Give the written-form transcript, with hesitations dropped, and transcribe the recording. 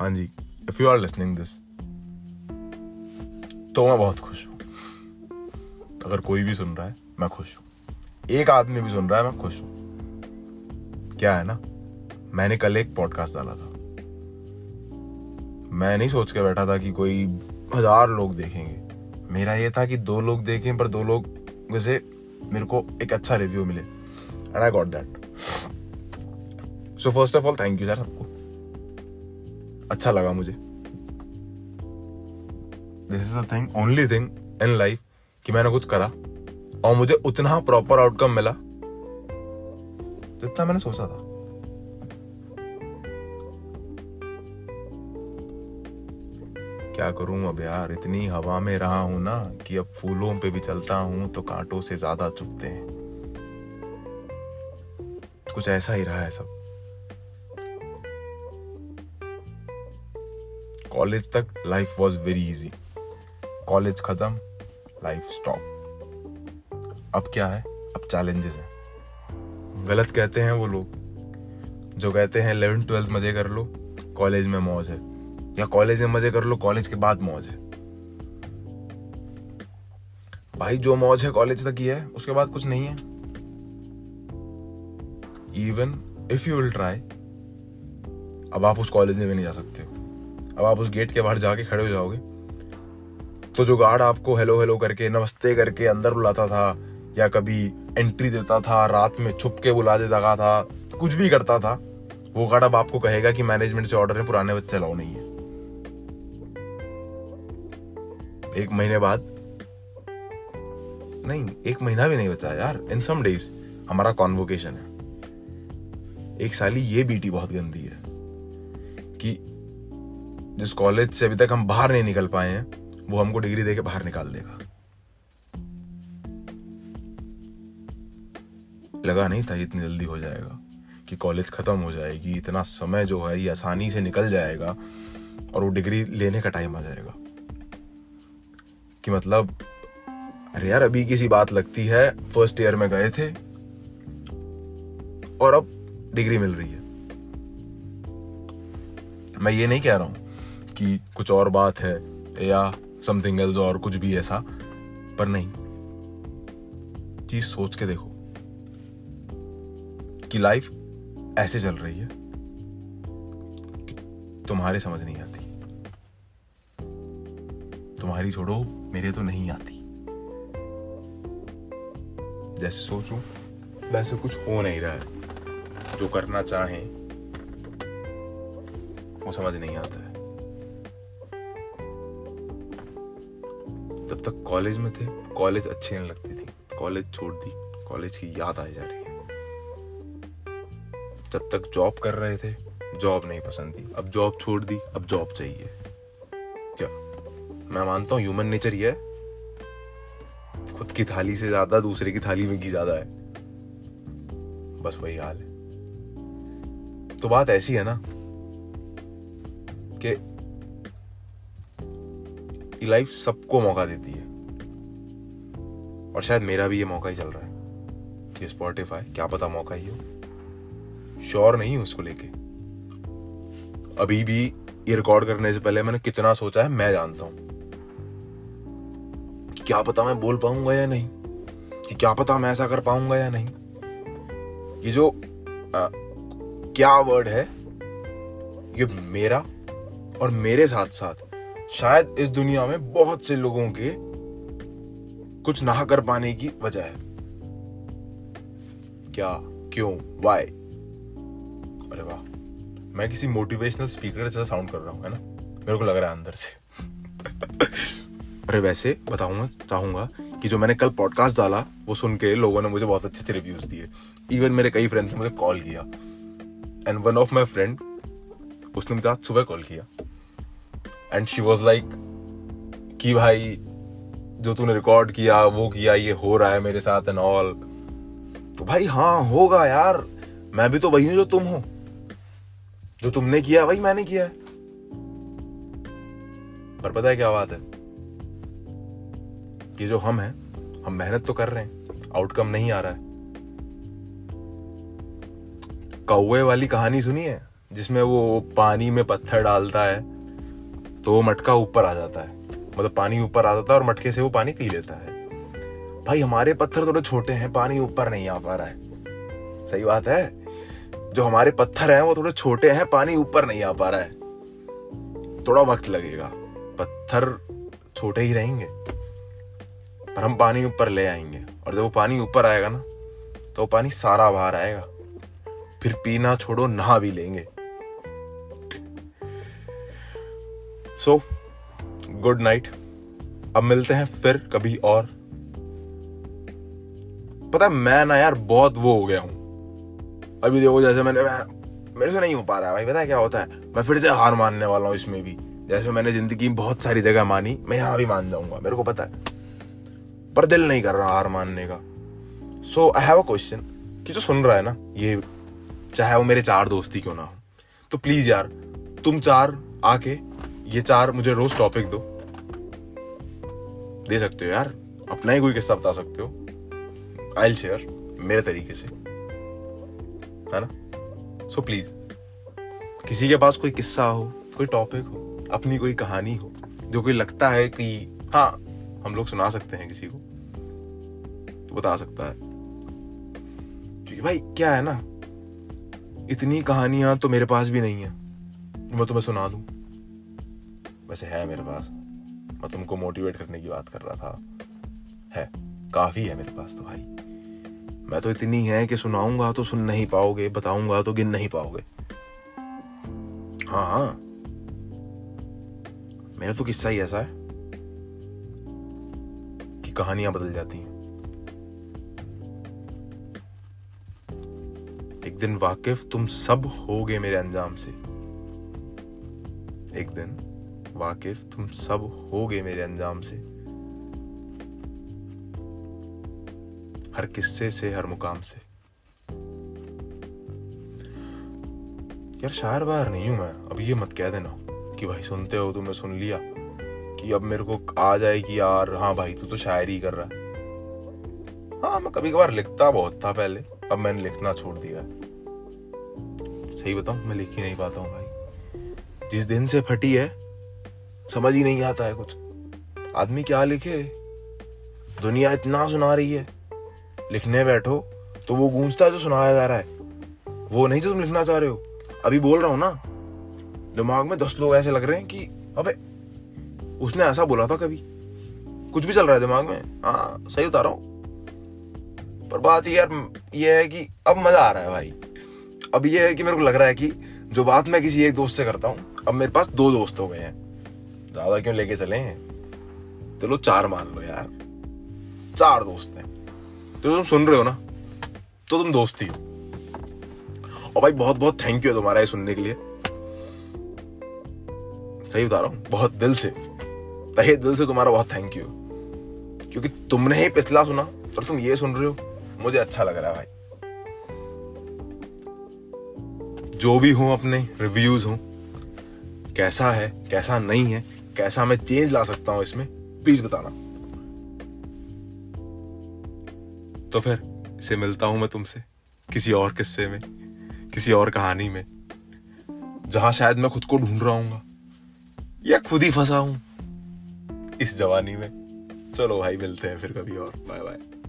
हाँ जी, if you are listening this, तो मैं बहुत खुश हूँ। अगर कोई भी सुन रहा है मैं खुश हूँ, एक आदमी भी सुन रहा है मैं खुश हूँ। क्या है ना, मैंने कल एक पॉडकास्ट डाला था, मैं नहीं सोच के बैठा था कि कोई 1000 लोग देखेंगे। मेरा ये था कि 2 लोग देखें, पर 2 लोग वैसे मेरे को एक अच्छा रिव्यू मिले, and I got that. So first of all thank you sir, आपको अच्छा लगा मुझे। This is the thing, only thing in life कि मैंने कुछ करा और मुझे उतना प्रॉपर आउटकम मिला जितना मैंने सोचा था। क्या करूं अब यार, इतनी हवा में रहा हूं ना कि अब फूलों पे भी चलता हूं तो कांटों से ज्यादा चुभते हैं। कुछ ऐसा ही रहा है सब। कॉलेज तक life was very easy, college खत्म, लाइफ स्टॉप। अब क्या है, अब चैलेंजेस हैं। गलत कहते हैं वो लोग जो कहते हैं 11th-12th मजे कर लो, कॉलेज में मौज है, या कॉलेज में मजे कर लो, कॉलेज के बाद मौज है। भाई जो मौज है कॉलेज तक ही है, उसके बाद कुछ नहीं है। Even if you will try, अब आप उस कॉलेज में भी नहीं जा सकते हो। अब आप उस गेट के बाहर जाके खड़े हो जाओगे तो जो गार्ड आपको हेलो हेलो करके, नमस्ते करके अंदर बुलाता था, या कभी एंट्री देता था, रात में छुप के बुला देता था, कुछ भी करता था, वो गार्ड अब आपको कहेगा कि मैनेजमेंट से ऑर्डर है, पुराने बच्चे अलाउ नहीं है। 1 महीने बाद, नहीं 1 महीना भी नहीं बचा यार, इन सम डेज हमारा कॉन्वोकेशन है। एक साली ये बीटी बहुत गंदी है कि जिस कॉलेज से अभी तक हम बाहर नहीं निकल पाए हैं, वो हमको डिग्री देके बाहर निकाल देगा। लगा नहीं था इतनी जल्दी हो जाएगा कि कॉलेज खत्म हो जाएगी, इतना समय जो है ये आसानी से निकल जाएगा और वो डिग्री लेने का टाइम आ जाएगा। कि मतलब अरे यार, अभी किसी बात लगती है, फर्स्ट ईयर में गए थे और अब डिग्री मिल रही है। मैं ये नहीं कह रहा हूं कि कुछ और बात है या समथिंग एल्स और कुछ भी ऐसा, पर नहीं, चीज सोच के देखो कि लाइफ ऐसे चल रही है कि तुम्हारे समझ नहीं आती। तुम्हारी छोड़ो, मेरे तो नहीं आती। जैसे सोचूं वैसे कुछ हो नहीं रहा है, जो करना चाहें वो समझ नहीं आता है। तब तक कॉलेज में थे, कॉलेज अच्छी नहीं लगती थी, कॉलेज छोड़ दी, कॉलेज की याद आई जा रही है। जब तक जॉब कर रहे थे, जॉब नहीं पसंद थी, अब जॉब छोड़ दी, अब जॉब चाहिए। क्या मैं मानता हूं ह्यूमन नेचर ये है, खुद की थाली से ज्यादा दूसरे की थाली में घी ज्यादा है, बस वही हाल है। तो बात ऐसी है ना कि लाइफ सबको मौका देती है, और शायद मेरा भी ये मौका ही चल रहा है कि स्पॉटिफाई, क्या पता मौका ही हो, श्योर नहीं हूं उसको लेके। अभी भी ये रिकॉर्ड करने से पहले मैंने कितना सोचा है, मैं जानता हूं कि क्या पता मैं बोल पाऊंगा या नहीं, कि क्या पता मैं ऐसा कर पाऊंगा या नहीं। ये जो क्या वर्ड है, ये मेरा और मेरे साथ साथ शायद इस दुनिया में बहुत से लोगों के कुछ ना कर पाने की वजह है। क्या, क्यों, वाई। अरे वाह, मैं किसी मोटिवेशनल स्पीकर जैसा साउंड कर रहा हूं, है ना, मेरे को लग रहा है अंदर से। अरे वैसे बताऊंगा, चाहूंगा कि जो मैंने कल पॉडकास्ट डाला वो सुन के लोगों ने मुझे बहुत अच्छे अच्छे रिव्यूज दिए। इवन मेरे कई फ्रेंड्स ने मुझे कॉल किया, and one of my friend, उसने मुझे आज सुबह कॉल किया, एंड शी वॉज लाइक कि भाई जो तूने रिकॉर्ड किया, वो किया, ये हो रहा है मेरे साथ एंड ऑल। तो भाई हाँ होगा यार, मैं भी तो वही हूं जो तुम हो, जो तुमने किया वही मैंने किया है। पर पता है क्या बात है, ये जो हम हैं, हम मेहनत तो कर रहे हैं, आउटकम नहीं आ रहा है। कौवे वाली कहानी सुनी है जिसमें वो पानी में पत्थर डालता है तो मटका ऊपर आ जाता है, मतलब पानी ऊपर आ जाता है और मटके से वो पानी पी लेता है। भाई हमारे पत्थर थोड़े छोटे हैं, पानी ऊपर नहीं आ पा रहा है। सही बात है, जो हमारे पत्थर हैं वो थोड़े छोटे हैं, पानी ऊपर नहीं आ पा रहा है, थोड़ा वक्त लगेगा, पत्थर छोटे ही रहेंगे पर हम पानी ऊपर ले आएंगे। और जब वो पानी ऊपर आएगा ना तो पानी सारा बाहर आएगा, फिर पीना छोड़ो नहा भी लेंगे। सो गुड नाइट, अब मिलते हैं फिर कभी। और पता है मैं ना यार बहुत वो हो गया हूं अभी, देखो जैसे मेरे से नहीं हो पा रहा है भाई, पता है क्या होता है, मैं फिर से हार मानने वाला हूं इसमें भी। जैसे मैंने जिंदगी में बहुत सारी जगह मानी, मैं यहां भी मान जाऊंगा, मेरे को पता है, पर दिल नहीं कर रहा हार मानने का। सो आई हैव अ क्वेश्चन कि जो सुन रहा है ना ये, चाहे वो मेरे चार दोस्त ही क्यों ना हो, तो प्लीज यार तुम चार आके ये चार मुझे रोज टॉपिक दो, दे सकते हो यार, अपना ही कोई किस्सा बता सकते हो, आई विल शेयर मेरे तरीके से, है ना। सो प्लीज किसी के पास कोई किस्सा हो, कोई टॉपिक हो, अपनी कोई कहानी हो जो कोई लगता है कि हाँ हम लोग सुना सकते हैं किसी को, तो बता सकता है। क्योंकि भाई क्या है ना, इतनी कहानियां तो मेरे पास भी नहीं है मैं तुम्हें सुना दूं, वैसे है मेरे पास, मैं तुमको मोटिवेट करने की बात कर रहा था, है काफी है मेरे पास। तो भाई मैं तो इतनी है कि सुनाऊंगा तो सुन नहीं पाओगे, बताऊंगा तो गिन नहीं पाओगे। हाँ मेरा तो किस्सा ही ऐसा है कि कहानियां बदल जाती हैं। एक दिन वाकिफ तुम सब होगे मेरे अंजाम से, एक दिन वाकिफ तुम सब होगे मेरे अंजाम से, हर किस्से से हर मुकाम से। यार शायर बार नहीं हूं मैं, अब ये मत कह देना कि भाई सुनते हो तुमने सुन लिया कि अब मेरे को आ जाए कि यार हाँ भाई तू तो शायरी कर रहा है। हाँ मैं कभी कभार लिखता बहुत था पहले, अब मैंने लिखना छोड़ दिया। सही बताऊं मैं लिख ही नहीं पाता हूँ भाई, जिस दिन से फटी है समझ ही नहीं आता है कुछ, आदमी क्या लिखे, दुनिया इतना सुना रही है, लिखने बैठो तो वो गूंजता है जो सुनाया जा रहा है, वो नहीं जो तुम लिखना चाह रहे हो। अभी बोल रहा हूँ ना, दिमाग में 10 लोग ऐसे लग रहे हैं कि अबे उसने ऐसा बोला था कभी, कुछ भी चल रहा है दिमाग में। हाँ सही बता रहा हूं, पर बात ये है कि अब मजा आ रहा है भाई। अब ये है कि मेरे को लग रहा है कि जो बात मैं किसी एक दोस्त से करता हूं, अब मेरे पास 2 दोस्त हो गए हैं, ज्यादा क्यों लेके चले हैं, चलो 4 मान लो यार, 4 दोस्त हैं। तो तुम सुन रहे हो ना तो तुम दोस्त ही हो। और भाई बहुत बहुत थैंक यू है तुम्हारा ये सुनने के लिए, सही बता रहा हूँ, बहुत दिल से, तहे दिल से तुम्हारा बहुत थैंक यू, क्योंकि तुमने ही पिछला सुना और तुम ये सुन रहे हो, मुझे अच्छा लग रहा है भाई। जो भी हो अपने रिव्यूज हो, कैसा है कैसा नहीं है, कैसा मैं चेंज ला सकता हूं इसमें, प्लीज बताना। तो फिर इसे मिलता हूं मैं तुमसे किसी और किस्से में, किसी और कहानी में, जहां शायद मैं खुद को ढूंढ रहा हूंगा या खुद ही फंसा हूं इस जवानी में। चलो भाई मिलते हैं फिर कभी और, बाय बाय।